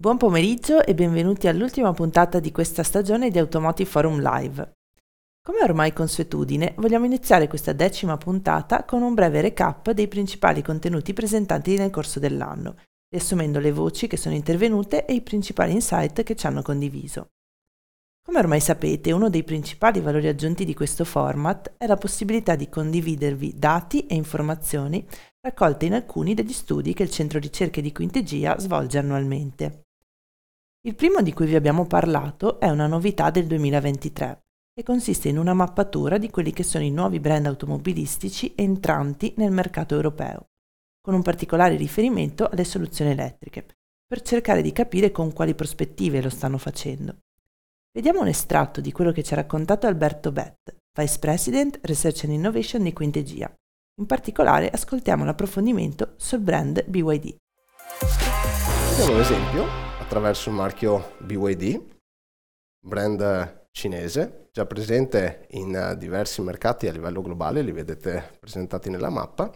Buon pomeriggio e benvenuti all'ultima puntata di questa stagione di Automotive Forum Live. Come ormai consuetudine, vogliamo iniziare questa 10ª puntata con un breve recap dei principali contenuti presentati nel corso dell'anno, riassumendo le voci che sono intervenute e i principali insight che ci hanno condiviso. Come ormai sapete, uno dei principali valori aggiunti di questo format è la possibilità di condividervi dati e informazioni raccolte in alcuni degli studi che il Centro Ricerche di Quintegia svolge annualmente. Il primo di cui vi abbiamo parlato è una novità del 2023 e consiste in una mappatura di quelli che sono i nuovi brand automobilistici entranti nel mercato europeo, con un particolare riferimento alle soluzioni elettriche, per cercare di capire con quali prospettive lo stanno facendo. Vediamo un estratto di quello che ci ha raccontato Alberto Bett, Vice President Research and Innovation di Quintegia. In particolare ascoltiamo l'approfondimento sul brand BYD. Vediamo un esempio attraverso il marchio BYD, brand cinese, già presente in diversi mercati a livello globale, li vedete presentati nella mappa.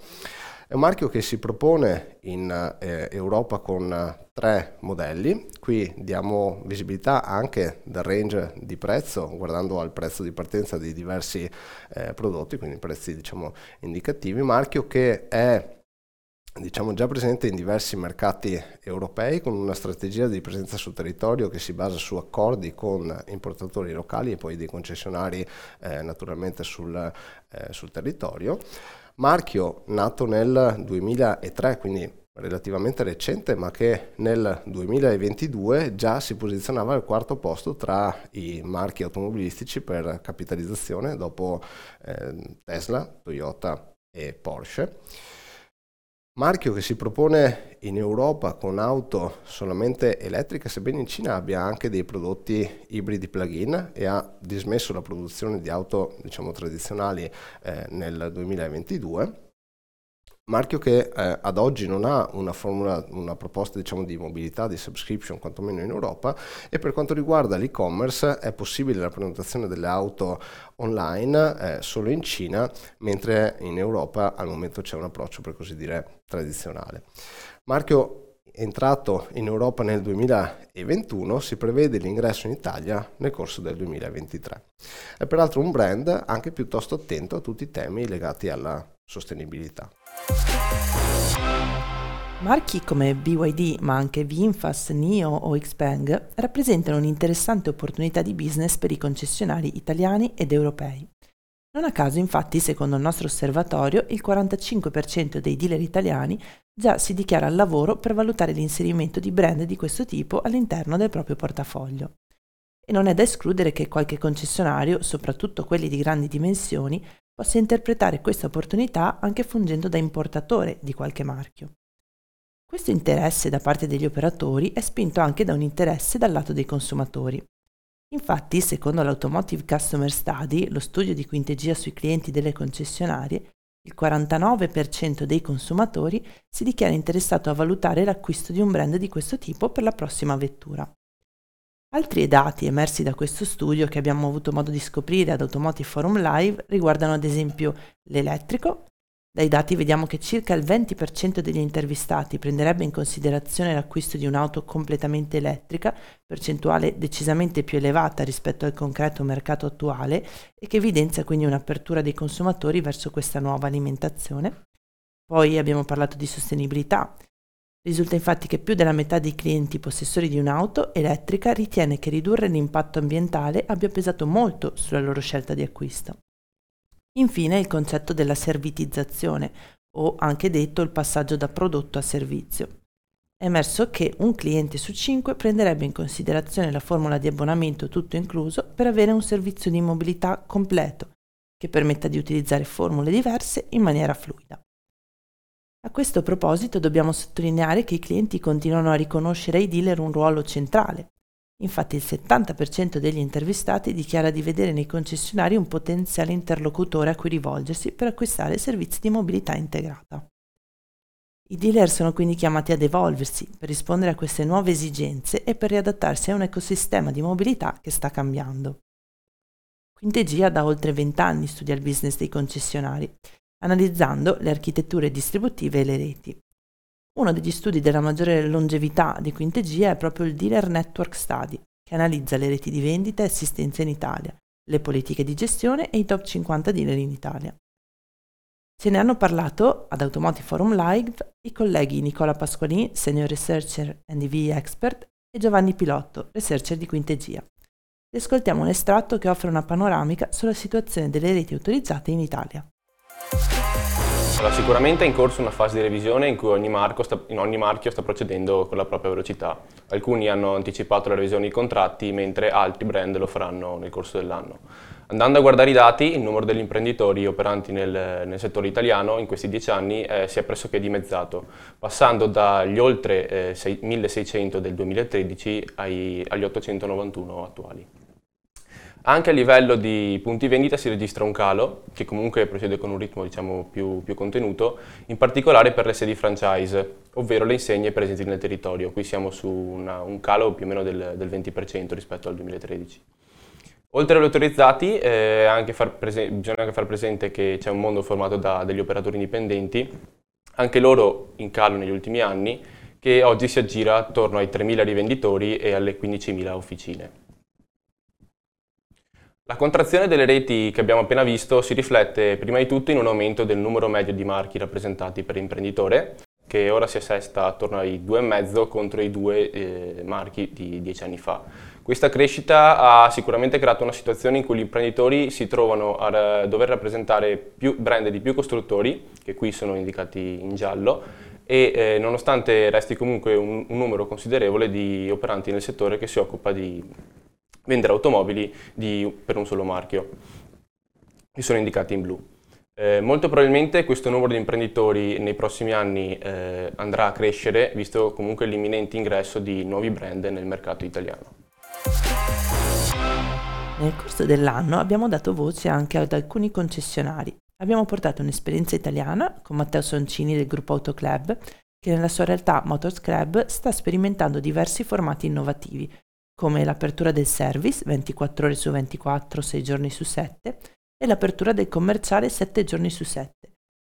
È un marchio che si propone in Europa con 3 modelli, qui diamo visibilità anche del range di prezzo, guardando al prezzo di partenza di diversi prodotti, quindi prezzi diciamo indicativi, marchio che è diciamo già presente in diversi mercati europei con una strategia di presenza sul territorio che si basa su accordi con importatori locali e poi dei concessionari naturalmente sul territorio. Marchio nato nel 2003, quindi relativamente recente, ma che nel 2022 già si posizionava al 4° posto tra i marchi automobilistici per capitalizzazione dopo Tesla, Toyota e Porsche. Marchio che si propone in Europa con auto solamente elettriche, sebbene in Cina abbia anche dei prodotti ibridi plug-in e ha dismesso la produzione di auto diciamo tradizionali nel 2022. Marchio che ad oggi non ha una proposta diciamo di mobilità, di subscription, quantomeno in Europa, e per quanto riguarda l'e-commerce è possibile la prenotazione delle auto online solo in Cina, mentre in Europa al momento c'è un approccio per così dire tradizionale. Marchio entrato in Europa nel 2021, si prevede l'ingresso in Italia nel corso del 2023. È peraltro un brand anche piuttosto attento a tutti i temi legati alla sostenibilità. Marchi come BYD, ma anche VinFast, NIO o Xpeng rappresentano un'interessante opportunità di business per i concessionari italiani ed europei. Non a caso, infatti, secondo il nostro osservatorio, il 45% dei dealer italiani già si dichiara al lavoro per valutare l'inserimento di brand di questo tipo all'interno del proprio portafoglio. E non è da escludere che qualche concessionario, soprattutto quelli di grandi dimensioni, possa interpretare questa opportunità anche fungendo da importatore di qualche marchio. Questo interesse da parte degli operatori è spinto anche da un interesse dal lato dei consumatori. Infatti, secondo l'Automotive Customer Study, lo studio di Quintegia sui clienti delle concessionarie, il 49% dei consumatori si dichiara interessato a valutare l'acquisto di un brand di questo tipo per la prossima vettura. Altri dati emersi da questo studio che abbiamo avuto modo di scoprire ad Automotive Forum Live riguardano ad esempio l'elettrico. Dai dati vediamo che circa il 20% degli intervistati prenderebbe in considerazione l'acquisto di un'auto completamente elettrica, percentuale decisamente più elevata rispetto al concreto mercato attuale e che evidenzia quindi un'apertura dei consumatori verso questa nuova alimentazione. Poi abbiamo parlato di sostenibilità. Risulta infatti che più della metà dei clienti possessori di un'auto elettrica ritiene che ridurre l'impatto ambientale abbia pesato molto sulla loro scelta di acquisto. Infine il concetto della servitizzazione, o anche detto il passaggio da prodotto a servizio. È emerso che un cliente su 5 prenderebbe in considerazione la formula di abbonamento tutto incluso per avere un servizio di mobilità completo, che permetta di utilizzare formule diverse in maniera fluida. A questo proposito dobbiamo sottolineare che i clienti continuano a riconoscere ai dealer un ruolo centrale. Infatti il 70% degli intervistati dichiara di vedere nei concessionari un potenziale interlocutore a cui rivolgersi per acquistare servizi di mobilità integrata. I dealer sono quindi chiamati ad evolversi per rispondere a queste nuove esigenze e per riadattarsi a un ecosistema di mobilità che sta cambiando. Quintegia da oltre 20 anni studia il business dei concessionari, analizzando le architetture distributive e le reti. Uno degli studi della maggiore longevità di Quintegia è proprio il Dealer Network Study, che analizza le reti di vendita e assistenza in Italia, le politiche di gestione e i top 50 dealer in Italia. Se ne hanno parlato ad Automotive Forum Live i colleghi Nicola Pasqualin, Senior Researcher and EV Expert, e Giovanni Pilotto, Researcher di Quintegia. Ascoltiamo un estratto che offre una panoramica sulla situazione delle reti autorizzate in Italia. Allora, sicuramente è in corso una fase di revisione in cui ogni marchio sta procedendo con la propria velocità. Alcuni hanno anticipato la revisione dei contratti, mentre altri brand lo faranno nel corso dell'anno. Andando a guardare i dati, il numero degli imprenditori operanti nel settore italiano in questi 10 anni si è pressoché dimezzato, passando dagli oltre 1.600 del 2013 agli 891 attuali. Anche a livello di punti vendita si registra un calo, che comunque procede con un ritmo più contenuto, in particolare per le sedi franchise, ovvero le insegne presenti nel territorio. Qui siamo su un calo più o meno del 20% rispetto al 2013. Oltre agli autorizzati, bisogna anche far presente che c'è un mondo formato da degli operatori indipendenti, anche loro in calo negli ultimi anni, che oggi si aggira attorno ai 3.000 rivenditori e alle 15.000 officine. La contrazione delle reti che abbiamo appena visto si riflette prima di tutto in un aumento del numero medio di marchi rappresentati per imprenditore, che ora si assesta attorno ai 2,5 contro i 2 marchi di 10 anni fa. Questa crescita ha sicuramente creato una situazione in cui gli imprenditori si trovano a dover rappresentare più brand di più costruttori, che qui sono indicati in giallo, e nonostante resti comunque un numero considerevole di operanti nel settore che si occupa di vendere automobili per un solo marchio, che sono indicati in blu. Molto probabilmente questo numero di imprenditori nei prossimi anni andrà a crescere, visto comunque l'imminente ingresso di nuovi brand nel mercato italiano. Nel corso dell'anno abbiamo dato voce anche ad alcuni concessionari. Abbiamo portato un'esperienza italiana con Matteo Soncini del gruppo Auto Club, che nella sua realtà Motors Club sta sperimentando diversi formati innovativi, come l'apertura del service 24 ore su 24, 6 giorni su 7, e l'apertura del commerciale 7 giorni su 7,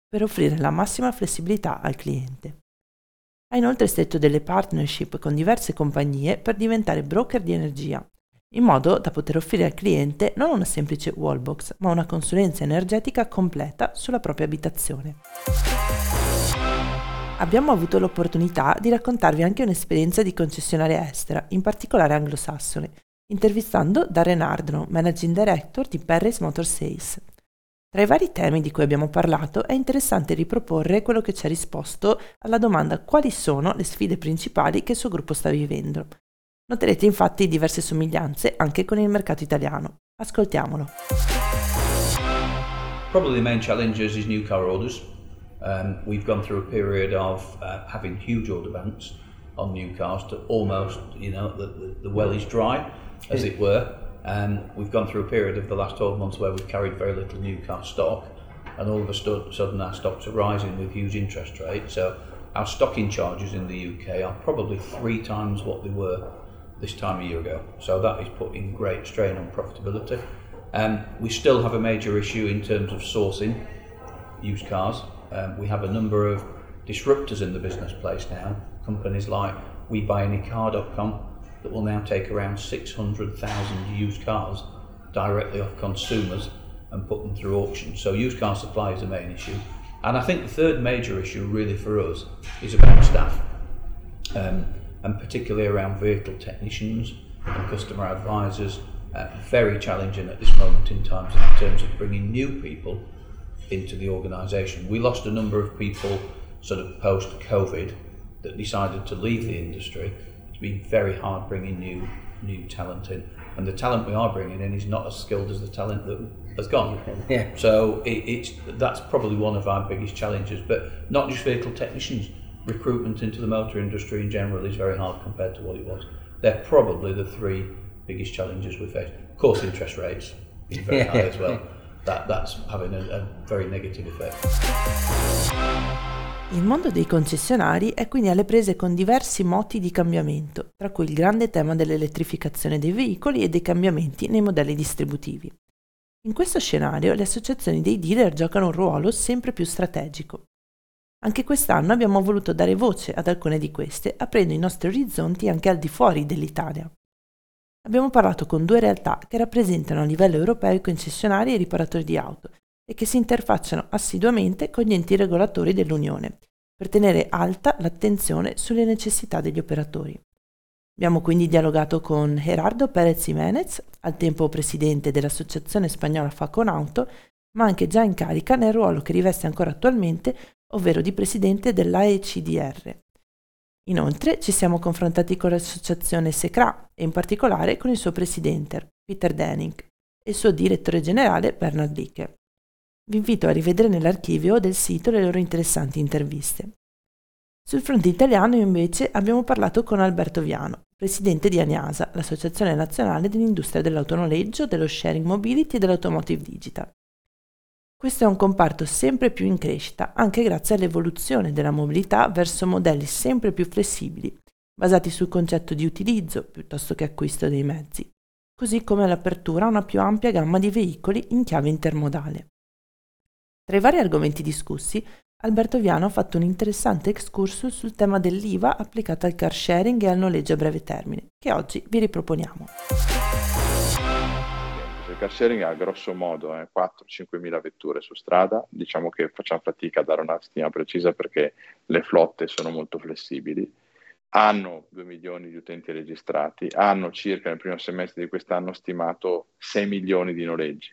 per offrire la massima flessibilità al cliente. Ha inoltre stretto delle partnership con diverse compagnie per diventare broker di energia, in modo da poter offrire al cliente non una semplice wallbox, ma una consulenza energetica completa sulla propria abitazione. Abbiamo avuto l'opportunità di raccontarvi anche un'esperienza di concessionaria estera, in particolare anglosassone, intervistando Darren Ardron, Managing Director di Paris Motor Sales. Tra i vari temi di cui abbiamo parlato è interessante riproporre quello che ci ha risposto alla domanda quali sono le sfide principali che il suo gruppo sta vivendo. Noterete infatti diverse somiglianze anche con il mercato italiano. Ascoltiamolo. Probably the main challenges is new car orders. We've gone through a period of having huge order banks on new cars to almost, the well is dry, as it were. We've gone through a period of the last 12 months where we've carried very little new car stock, and all of a sudden our stocks are rising with huge interest rates. So our stocking charges in the UK are probably 3 times what they were this time a year ago. So that is putting great strain on profitability. We still have a major issue in terms of sourcing used cars. We have a number of disruptors in the business place now, companies like WeBuyAnyCar.com that will now take around 600,000 used cars directly off consumers and put them through auction. So used car supply is the main issue. And I think the third major issue really for us is about staff, and particularly around vehicle technicians and customer advisors. Very challenging at this moment in terms of bringing new people into the organisation. We lost a number of people sort of post-COVID that decided to leave the industry. It's been very hard bringing new talent in, and the talent we are bringing in is not as skilled as the talent that has gone. Yeah. So that's probably one of our biggest challenges, but not just vehicle technicians. Recruitment into the motor industry in general is very hard compared to what it was. They're probably the 3 biggest challenges we face. Of course, interest rates is very high as well. That's having a very negative effect. Il mondo dei concessionari è quindi alle prese con diversi moti di cambiamento, tra cui il grande tema dell'elettrificazione dei veicoli e dei cambiamenti nei modelli distributivi. In questo scenario le associazioni dei dealer giocano un ruolo sempre più strategico. Anche quest'anno abbiamo voluto dare voce ad alcune di queste, aprendo i nostri orizzonti anche al di fuori dell'Italia. Abbiamo parlato con due realtà che rappresentano a livello europeo i concessionari e i riparatori di auto e che si interfacciano assiduamente con gli enti regolatori dell'Unione, per tenere alta l'attenzione sulle necessità degli operatori. Abbiamo quindi dialogato con Gerardo Pérez Jiménez, al tempo presidente dell'associazione spagnola Faconauto, ma anche già in carica nel ruolo che riveste ancora attualmente, ovvero di presidente dell'AECDR. Inoltre ci siamo confrontati con l'associazione SECRA e in particolare con il suo presidente, Peter Denning, e il suo direttore generale, Bernard Dicke. Vi invito a rivedere nell'archivio del sito le loro interessanti interviste. Sul fronte italiano invece abbiamo parlato con Alberto Viano, presidente di ANIASA, l'Associazione Nazionale dell'Industria dell'Autonoleggio, dello Sharing Mobility e dell'Automotive Digital. Questo è un comparto sempre più in crescita, anche grazie all'evoluzione della mobilità verso modelli sempre più flessibili, basati sul concetto di utilizzo piuttosto che acquisto dei mezzi, così come l'apertura a una più ampia gamma di veicoli in chiave intermodale. Tra i vari argomenti discussi, Alberto Viano ha fatto un interessante excursus sul tema dell'IVA applicata al car sharing e al noleggio a breve termine, che oggi vi riproponiamo. Il car sharing ha grosso modo 4-5.000 vetture su strada, diciamo che facciamo fatica a dare una stima precisa perché le flotte sono molto flessibili, hanno 2 milioni di utenti registrati, hanno circa nel primo semestre di quest'anno stimato 6 milioni di noleggi.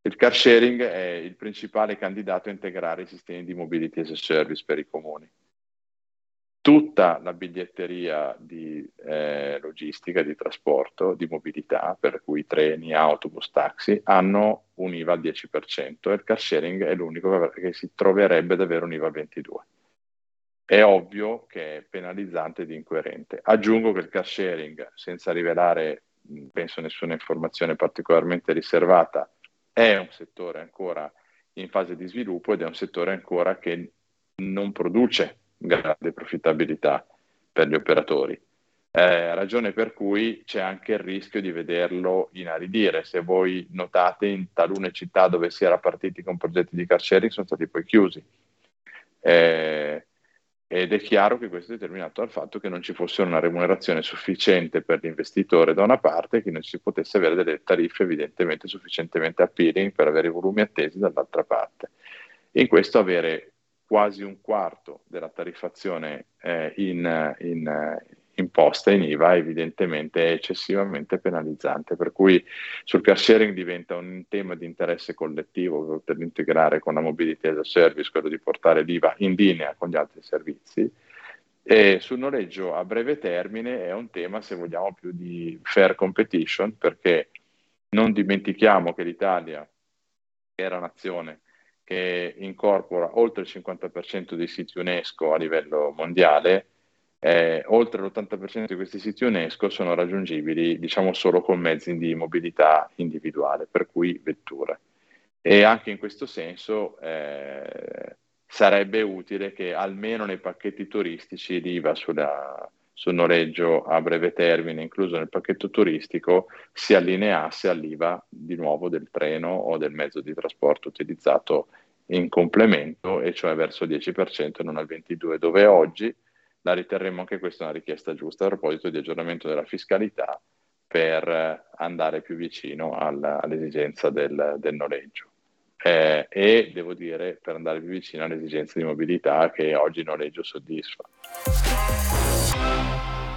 Il car sharing è il principale candidato a integrare i sistemi di mobility as a service per i comuni. Tutta la biglietteria di logistica, di trasporto, di mobilità, per cui treni, autobus, taxi, hanno un'IVA al 10% e il car sharing è l'unico che si troverebbe ad avere un'IVA al 22%. È ovvio che è penalizzante ed incoerente. Aggiungo che il car sharing, senza rivelare, penso, nessuna informazione particolarmente riservata, è un settore ancora in fase di sviluppo ed è un settore ancora che non produce grande profittabilità per gli operatori. Ragione per cui c'è anche il rischio di vederlo inaridire. Se voi notate, in talune città dove si era partiti con progetti di car sharing sono stati poi chiusi. Ed è chiaro che questo è determinato dal fatto che non ci fosse una remunerazione sufficiente per l'investitore da una parte e che non si potesse avere delle tariffe evidentemente sufficientemente appealing per avere i volumi attesi dall'altra parte. In questo avere quasi un quarto della tariffazione imposta in IVA evidentemente è eccessivamente penalizzante, per cui sul car sharing diventa un tema di interesse collettivo per integrare con la mobility as a service, quello di portare l'IVA in linea con gli altri servizi, e sul noleggio a breve termine è un tema, se vogliamo, più di fair competition, perché non dimentichiamo che l'Italia era un'azione che incorpora oltre il 50% dei siti UNESCO a livello mondiale. Oltre l'80% di questi siti UNESCO sono raggiungibili, diciamo, solo con mezzi di mobilità individuale, per cui vetture. E anche in questo senso sarebbe utile che almeno nei pacchetti turistici l'IVA sul noleggio a breve termine, incluso nel pacchetto turistico, si allineasse all'IVA di nuovo del treno o del mezzo di trasporto utilizzato in complemento, e cioè verso il 10% e non al 22%, dove oggi la riterremo anche questa una richiesta giusta a proposito di aggiornamento della fiscalità per andare più vicino all'esigenza del noleggio. E devo dire, per andare più vicino all'esigenza di mobilità che oggi il noleggio soddisfa.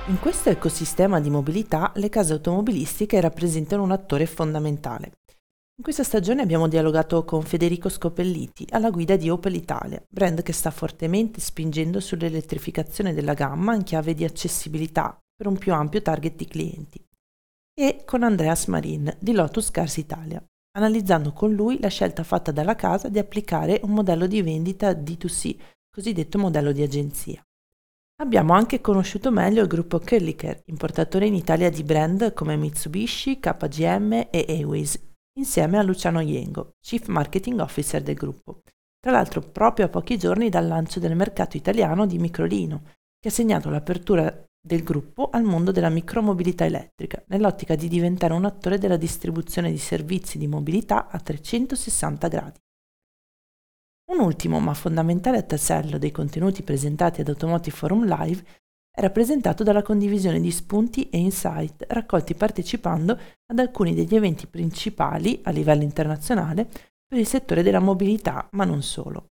In questo ecosistema di mobilità le case automobilistiche rappresentano un attore fondamentale. In questa stagione abbiamo dialogato con Federico Scopelliti, alla guida di Opel Italia, brand che sta fortemente spingendo sull'elettrificazione della gamma in chiave di accessibilità per un più ampio target di clienti, e con Andreas Marin di Lotus Cars Italia, analizzando con lui la scelta fatta dalla casa di applicare un modello di vendita D2C, cosiddetto modello di agenzia. Abbiamo anche conosciuto meglio il gruppo Kellicker, importatore in Italia di brand come Mitsubishi, KGM e Airways, insieme a Luciano Iengo, Chief Marketing Officer del gruppo, tra l'altro proprio a pochi giorni dal lancio del mercato italiano di Microlino, che ha segnato l'apertura del gruppo al mondo della micromobilità elettrica, nell'ottica di diventare un attore della distribuzione di servizi di mobilità a 360 gradi. Un ultimo ma fondamentale tassello dei contenuti presentati ad Automotive Forum Live è rappresentato dalla condivisione di spunti e insight raccolti partecipando ad alcuni degli eventi principali a livello internazionale per il settore della mobilità, ma non solo.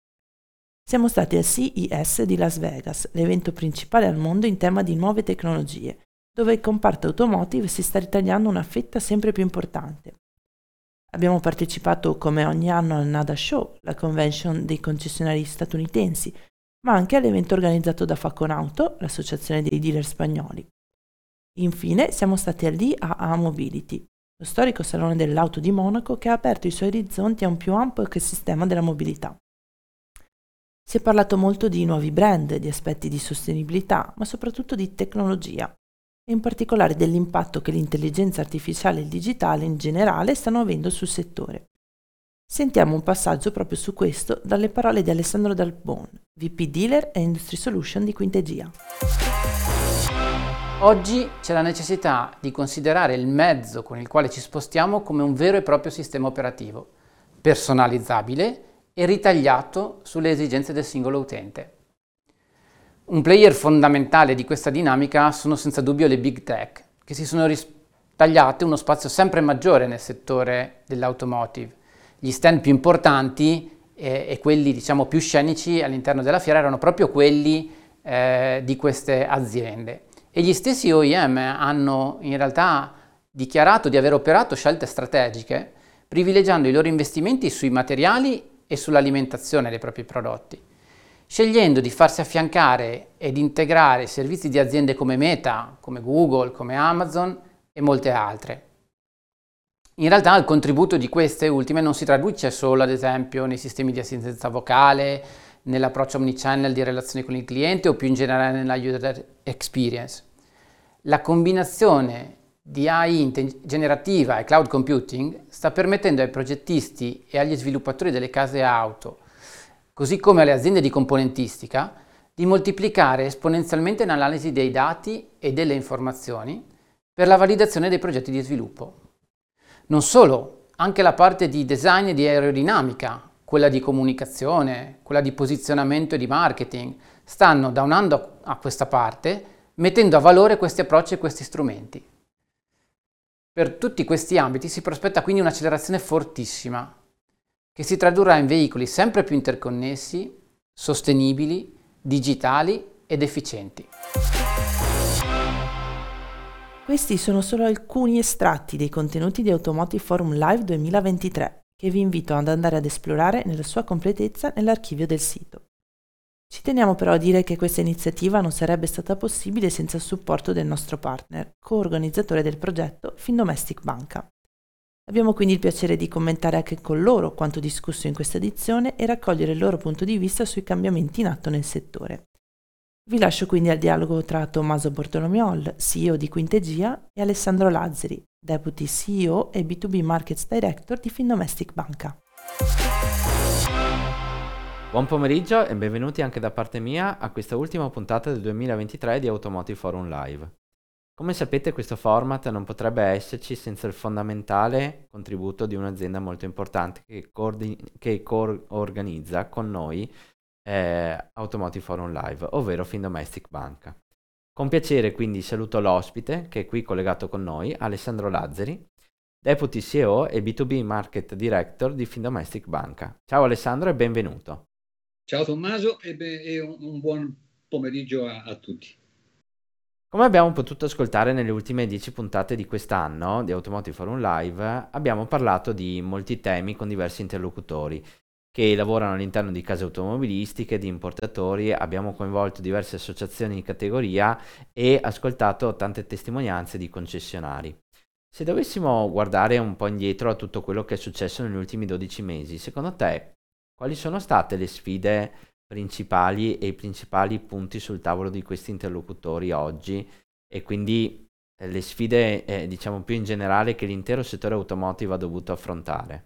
Siamo stati al CES di Las Vegas, l'evento principale al mondo in tema di nuove tecnologie, dove il comparto automotive si sta ritagliando una fetta sempre più importante. Abbiamo partecipato come ogni anno al NADA Show, la convention dei concessionari statunitensi, ma anche all'evento organizzato da Faconauto, l'associazione dei dealer spagnoli. Infine siamo stati all'IAA Mobility, lo storico salone dell'auto di Monaco che ha aperto i suoi orizzonti a un più ampio ecosistema della mobilità. Si è parlato molto di nuovi brand, di aspetti di sostenibilità, ma soprattutto di tecnologia, e in particolare dell'impatto che l'intelligenza artificiale e il digitale in generale stanno avendo sul settore. Sentiamo un passaggio proprio su questo dalle parole di Alessandro Lazzeri, VP Dealer e Industry Solution di Quintegia. Oggi c'è la necessità di considerare il mezzo con il quale ci spostiamo come un vero e proprio sistema operativo, personalizzabile e ritagliato sulle esigenze del singolo utente. Un player fondamentale di questa dinamica sono senza dubbio le big tech, che si sono ritagliate uno spazio sempre maggiore nel settore dell'automotive. Gli stand più importanti e quelli diciamo più scenici all'interno della fiera erano proprio quelli di queste aziende. E gli stessi OEM hanno in realtà dichiarato di aver operato scelte strategiche, privilegiando i loro investimenti sui materiali e sull'alimentazione dei propri prodotti, scegliendo di farsi affiancare ed integrare servizi di aziende come Meta, come Google, come Amazon e molte altre. In realtà il contributo di queste ultime non si traduce solo ad esempio nei sistemi di assistenza vocale, nell'approccio omnichannel di relazione con il cliente o più in generale nella user experience. La combinazione di AI generativa e cloud computing sta permettendo ai progettisti e agli sviluppatori delle case auto, così come alle aziende di componentistica, di moltiplicare esponenzialmente l'analisi dei dati e delle informazioni per la validazione dei progetti di sviluppo. Non solo, anche la parte di design e di aerodinamica, quella di comunicazione, quella di posizionamento e di marketing, stanno da un anno a questa parte mettendo a valore questi approcci e questi strumenti. Per tutti questi ambiti si prospetta quindi un'accelerazione fortissima, che si tradurrà in veicoli sempre più interconnessi, sostenibili, digitali ed efficienti. Questi sono solo alcuni estratti dei contenuti di Automotive Forum Live 2023, che vi invito ad andare ad esplorare nella sua completezza nell'archivio del sito. Ci teniamo però a dire che questa iniziativa non sarebbe stata possibile senza il supporto del nostro partner, coorganizzatore del progetto Findomestic Banca. Abbiamo quindi il piacere di commentare anche con loro quanto discusso in questa edizione e raccogliere il loro punto di vista sui cambiamenti in atto nel settore. Vi lascio quindi al dialogo tra Tommaso Bortolomiol, CEO di Quintegia, e Alessandro Lazzeri, Deputy CEO e B2B Markets Director di Findomestic Banca. Buon pomeriggio e benvenuti anche da parte mia a questa ultima puntata del 2023 di Automotive Forum Live. Come sapete, questo format non potrebbe esserci senza il fondamentale contributo di un'azienda molto importante che organizza con noi Automotive Forum Live, ovvero Findomestic Banca. Con piacere quindi saluto l'ospite che è qui collegato con noi, Alessandro Lazzeri, Deputy CEO e B2B Market Director di Findomestic Banca. Ciao Alessandro e benvenuto. Ciao Tommaso e un buon pomeriggio a tutti. Come abbiamo potuto ascoltare nelle ultime 10 puntate di quest'anno di Automotive Forum Live, abbiamo parlato di molti temi con diversi interlocutori che lavorano all'interno di case automobilistiche, di importatori, abbiamo coinvolto diverse associazioni di categoria e ascoltato tante testimonianze di concessionari. Se dovessimo guardare un po' indietro a tutto quello che è successo negli ultimi 12 mesi, secondo te quali sono state le sfide principali e i principali punti sul tavolo di questi interlocutori oggi e quindi le sfide diciamo più in generale che l'intero settore automotive ha dovuto affrontare?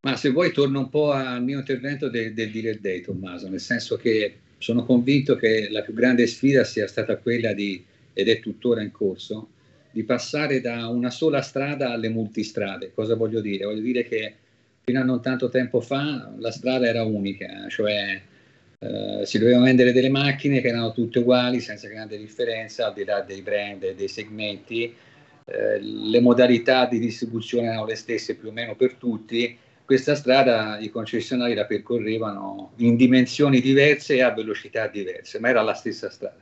Ma se vuoi torno un po' al mio intervento del Dealer Day, Tommaso, nel senso che sono convinto che la più grande sfida sia stata quella ed è tuttora in corso, di passare da una sola strada alle multistrade. Cosa voglio dire? Voglio dire che fino a non tanto tempo fa la strada era unica, cioè si dovevano vendere delle macchine che erano tutte uguali, senza grande differenza, al di là dei brand e dei segmenti, le modalità di distribuzione erano le stesse più o meno per tutti. Questa strada i concessionari la percorrevano in dimensioni diverse e a velocità diverse, ma era la stessa strada.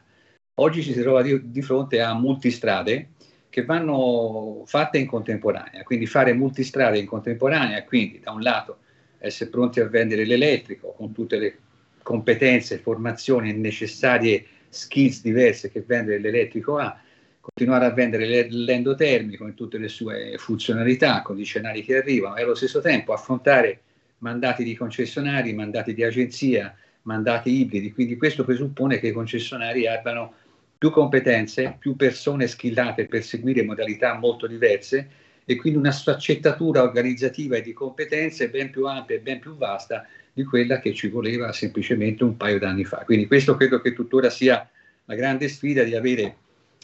Oggi ci si trova di fronte a multistrade che vanno fatte in contemporanea, quindi fare multistrade in contemporanea, quindi da un lato essere pronti a vendere l'elettrico con tutte le competenze, formazioni e necessarie skills diverse che vendere l'elettrico ha, continuare a vendere l'endotermico in tutte le sue funzionalità, con gli scenari che arrivano, e allo stesso tempo affrontare mandati di concessionari, mandati di agenzia, mandati ibridi. Quindi questo presuppone che i concessionari abbiano più competenze, più persone skillate per seguire modalità molto diverse, e quindi una sfaccettatura organizzativa e di competenze ben più ampia e ben più vasta di quella che ci voleva semplicemente un paio d'anni fa. Quindi questo credo che tuttora sia la grande sfida, di avere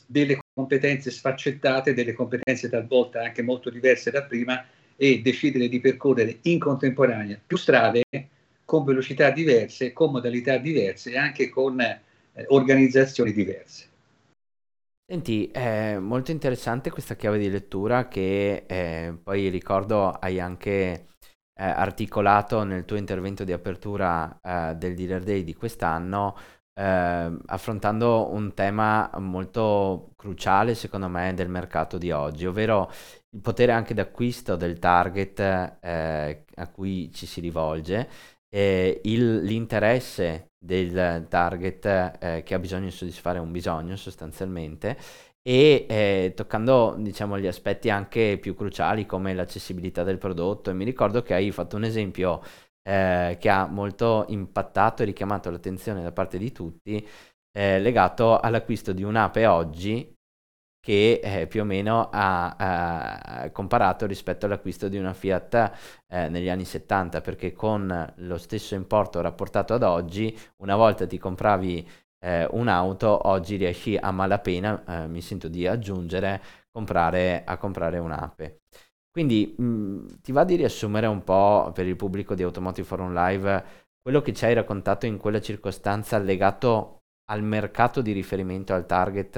delle competenze sfaccettate, delle competenze talvolta anche molto diverse da prima, e decidere di percorrere in contemporanea più strade con velocità diverse, con modalità diverse e anche con organizzazioni diverse. Senti, è molto interessante questa chiave di lettura che poi ricordo hai anche articolato nel tuo intervento di apertura del Dealer Day di quest'anno, affrontando un tema molto cruciale secondo me del mercato di oggi, ovvero il potere anche d'acquisto del target a cui ci si rivolge, l'interesse del target che ha bisogno di soddisfare un bisogno sostanzialmente, e toccando diciamo gli aspetti anche più cruciali come l'accessibilità del prodotto. E mi ricordo che hai fatto un esempio che ha molto impattato e richiamato l'attenzione da parte di tutti, legato all'acquisto di un'ape oggi che più o meno ha comparato rispetto all'acquisto di una Fiat negli anni 70, perché con lo stesso importo rapportato ad oggi, una volta ti compravi un'auto, oggi riesci a malapena, mi sento di aggiungere, comprare un'ape. Quindi ti va di riassumere un po' per il pubblico di Automotive Forum Live quello che ci hai raccontato in quella circostanza legato al mercato di riferimento, al target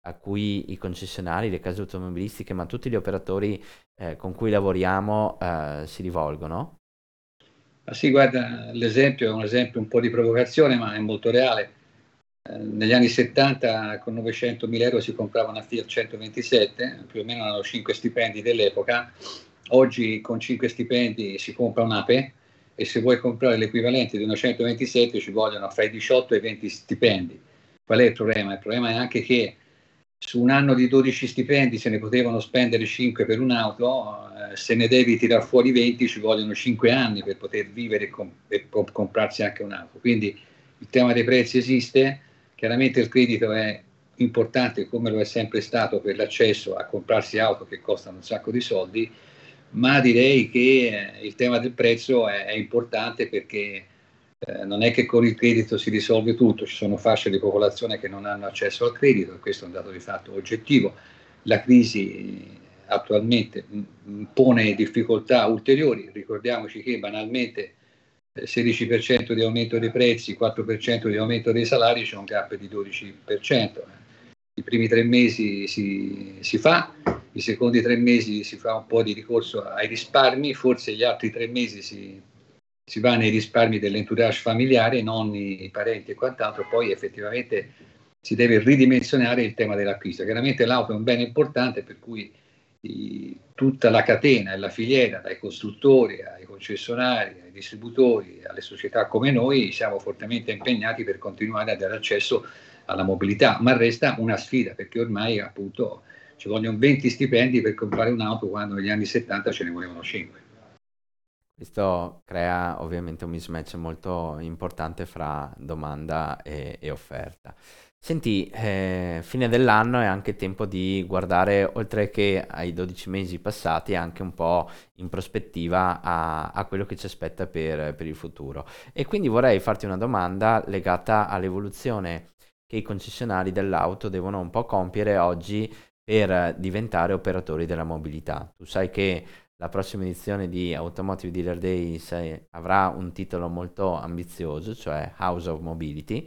a cui i concessionari, le case automobilistiche, ma tutti gli operatori con cui lavoriamo si rivolgono? Ah sì, guarda, l'esempio è un esempio un po' di provocazione, ma è molto reale. Negli anni 70 con 900.000 euro si comprava una Fiat 127, più o meno erano 5 stipendi dell'epoca. Oggi con 5 stipendi si compra un'ape, e se vuoi comprare l'equivalente di una 127 ci vogliono fra i 18 e i 20 stipendi. Qual è il problema? Il problema è anche che su un anno di 12 stipendi se ne potevano spendere 5 per un'auto, se ne devi tirar fuori 20 ci vogliono 5 anni per poter vivere e comprarsi anche un'auto. Quindi il tema dei prezzi esiste, chiaramente il credito è importante come lo è sempre stato per l'accesso a comprarsi auto che costano un sacco di soldi, ma direi che il tema del prezzo è importante perché non è che con il credito si risolve tutto, ci sono fasce di popolazione che non hanno accesso al credito, e questo è un dato di fatto oggettivo. La crisi attualmente pone difficoltà ulteriori, ricordiamoci che banalmente 16% di aumento dei prezzi, 4% di aumento dei salari, c'è un gap di 12%. I primi 3 mesi si fa, i secondi 3 mesi si fa un po' di ricorso ai risparmi, forse gli altri 3 mesi si va nei risparmi dell'entourage familiare, nonni, parenti e quant'altro. Poi effettivamente si deve ridimensionare il tema dell'acquisto. Chiaramente l'auto è un bene importante, per cui tutta la catena e la filiera, dai costruttori ai concessionari, ai distributori, alle società come noi, siamo fortemente impegnati per continuare a dare accesso alla mobilità, ma resta una sfida, perché ormai appunto ci vogliono 20 stipendi per comprare un'auto quando negli anni 70 ce ne volevano 5. Questo crea ovviamente un mismatch molto importante fra domanda e offerta. Senti, fine dell'anno è anche tempo di guardare, oltre che ai 12 mesi passati, anche un po' in prospettiva a quello che ci aspetta per il futuro. E quindi vorrei farti una domanda legata all'evoluzione che i concessionari dell'auto devono un po' compiere oggi per diventare operatori della mobilità. Tu sai che La prossima edizione di Automotive Dealer Day avrà un titolo molto ambizioso, cioè House of Mobility,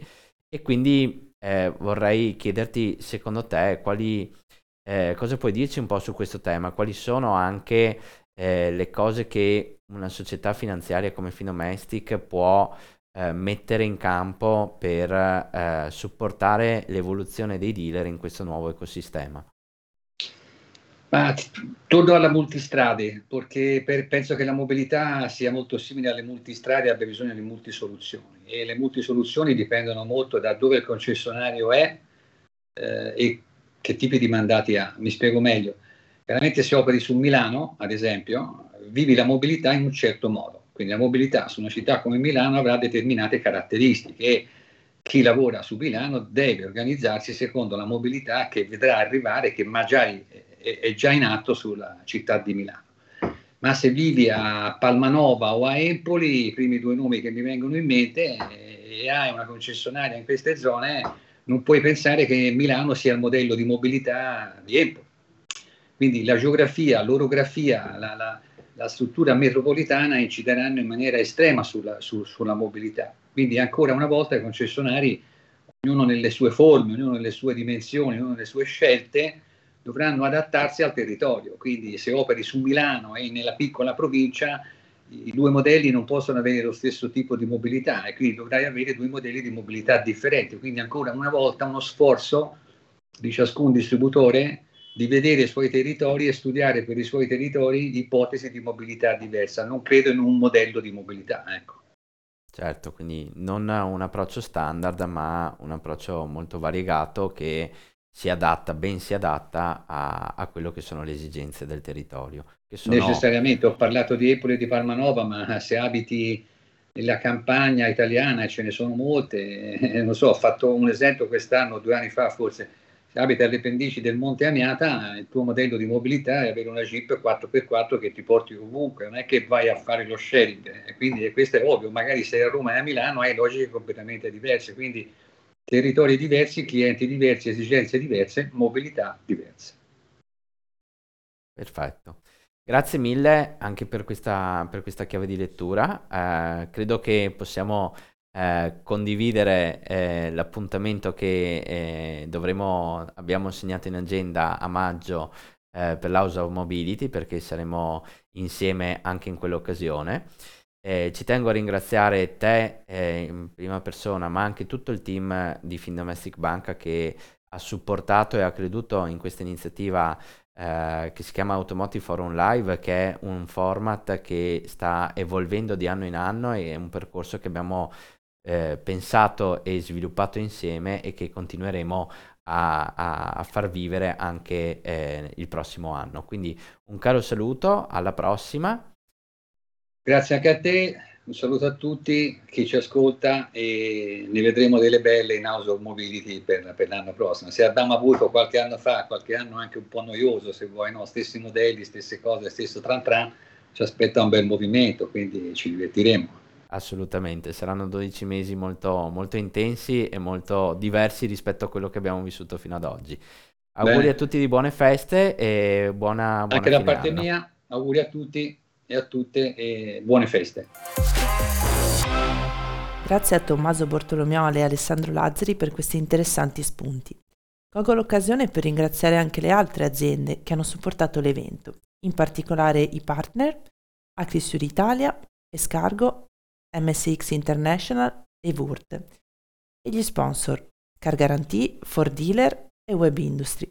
e quindi vorrei chiederti, secondo te, cosa puoi dirci un po' su questo tema? Quali sono anche le cose che una società finanziaria come Findomestic può mettere in campo per supportare l'evoluzione dei dealer in questo nuovo ecosistema? Ma torno alla multistrade, perché penso che la mobilità sia molto simile alle multistrade e abbia bisogno di multisoluzioni, e le multisoluzioni dipendono molto da dove il concessionario è e che tipi di mandati ha. Mi spiego meglio. Chiaramente se operi su Milano, ad esempio, vivi la mobilità in un certo modo, quindi la mobilità su una città come Milano avrà determinate caratteristiche e chi lavora su Milano deve organizzarsi secondo la mobilità che vedrà arrivare, che magari è già in atto sulla città di Milano. Ma se vivi a Palmanova o a Empoli, i primi due nomi che mi vengono in mente, e hai una concessionaria in queste zone, non puoi pensare che Milano sia il modello di mobilità di Empoli. Quindi la geografia, l'orografia, la struttura metropolitana incideranno in maniera estrema sulla mobilità. Quindi ancora una volta i concessionari, ognuno nelle sue forme, ognuno nelle sue dimensioni, ognuno nelle sue scelte, dovranno adattarsi al territorio. Quindi se operi su Milano e nella piccola provincia, i due modelli non possono avere lo stesso tipo di mobilità e quindi dovrai avere due modelli di mobilità differenti. Quindi ancora una volta uno sforzo di ciascun distributore di vedere i suoi territori e studiare per i suoi territori ipotesi di mobilità diversa. Non credo in un modello di mobilità, ecco. Certo, quindi non un approccio standard, ma un approccio molto variegato che si adatta a quello che sono le esigenze del territorio. Che sono... Necessariamente, ho parlato di Empoli e di Palmanova, ma se abiti nella campagna italiana, e ce ne sono molte, non so, ho fatto un esempio quest'anno, 2 anni fa forse, se abiti alle pendici del Monte Amiata, il tuo modello di mobilità è avere una Jeep 4x4 che ti porti ovunque, non è che vai a fare lo sharing, quindi questo è ovvio, magari se a Roma e a Milano hai logiche completamente diverse, quindi territori diversi, clienti diversi, esigenze diverse, mobilità diverse. Perfetto. Grazie mille anche per questa chiave di lettura. Credo che possiamo condividere l'appuntamento che abbiamo segnato in agenda a maggio per l'House of Mobility, perché saremo insieme anche in quell'occasione. Ci tengo a ringraziare te in prima persona, ma anche tutto il team di Findomestic Banca che ha supportato e ha creduto in questa iniziativa che si chiama Automotive Forum Live, che è un format che sta evolvendo di anno in anno e è un percorso che abbiamo pensato e sviluppato insieme e che continueremo a far vivere anche il prossimo anno. Quindi un caro saluto, alla prossima. Grazie anche a te, un saluto a tutti chi ci ascolta e ne vedremo delle belle in House of Mobility per l'anno prossimo. Se abbiamo avuto qualche anno fa, qualche anno anche un po' noioso se vuoi, no? Stessi modelli, stesse cose, stesso tran tran, ci aspetta un bel movimento, quindi ci divertiremo. Assolutamente, saranno 12 mesi molto, molto intensi e molto diversi rispetto a quello che abbiamo vissuto fino ad oggi. Bene. Auguri a tutti di buone feste e buona anche da parte mia, auguri a tutti e a tutte e buone feste. Grazie a Tommaso Bortolomioli e Alessandro Lazzeri per questi interessanti spunti. Colgo l'occasione per ringraziare anche le altre aziende che hanno supportato l'evento, in particolare i partner Acrisur Italia, Escargo, MSX International e Wurt, e gli sponsor CarGarantie, For Dealer e Web Industry.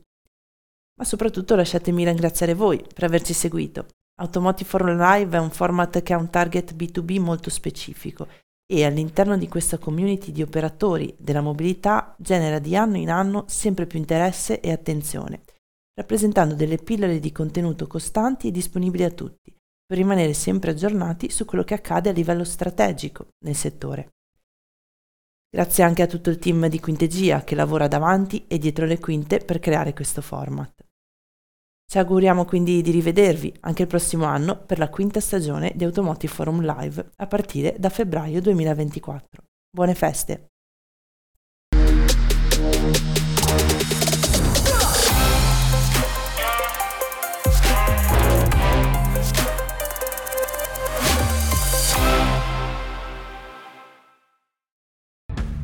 Ma soprattutto lasciatemi ringraziare voi per averci seguito. Automotive Forum Live è un format che ha un target B2B molto specifico e all'interno di questa community di operatori della mobilità genera di anno in anno sempre più interesse e attenzione, rappresentando delle pillole di contenuto costanti e disponibili a tutti, per rimanere sempre aggiornati su quello che accade a livello strategico nel settore. Grazie anche a tutto il team di Quintegia che lavora davanti e dietro le quinte per creare questo format. Ci auguriamo quindi di rivedervi anche il prossimo anno per la quinta stagione di Automotive Forum Live a partire da febbraio 2024. Buone feste!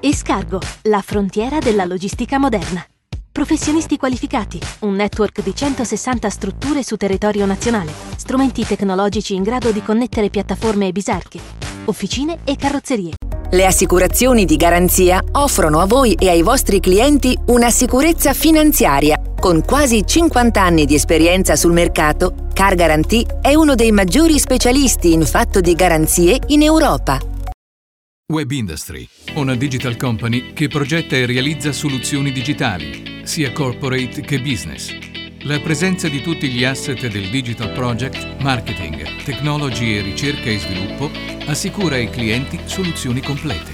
Escargo, la frontiera della logistica moderna. Professionisti qualificati, un network di 160 strutture su territorio nazionale, strumenti tecnologici in grado di connettere piattaforme e bisarche, officine e carrozzerie. Le assicurazioni di garanzia offrono a voi e ai vostri clienti una sicurezza finanziaria. Con quasi 50 anni di esperienza sul mercato, CarGarantie è uno dei maggiori specialisti in fatto di garanzie in Europa. Web Industry, una digital company che progetta e realizza soluzioni digitali, sia corporate che business. La presenza di tutti gli asset del digital project, marketing, tecnologie, ricerca e sviluppo assicura ai clienti soluzioni complete,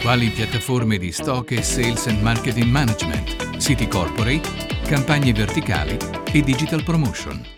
quali piattaforme di stock e sales and marketing management, siti corporate, campagne verticali e digital promotion.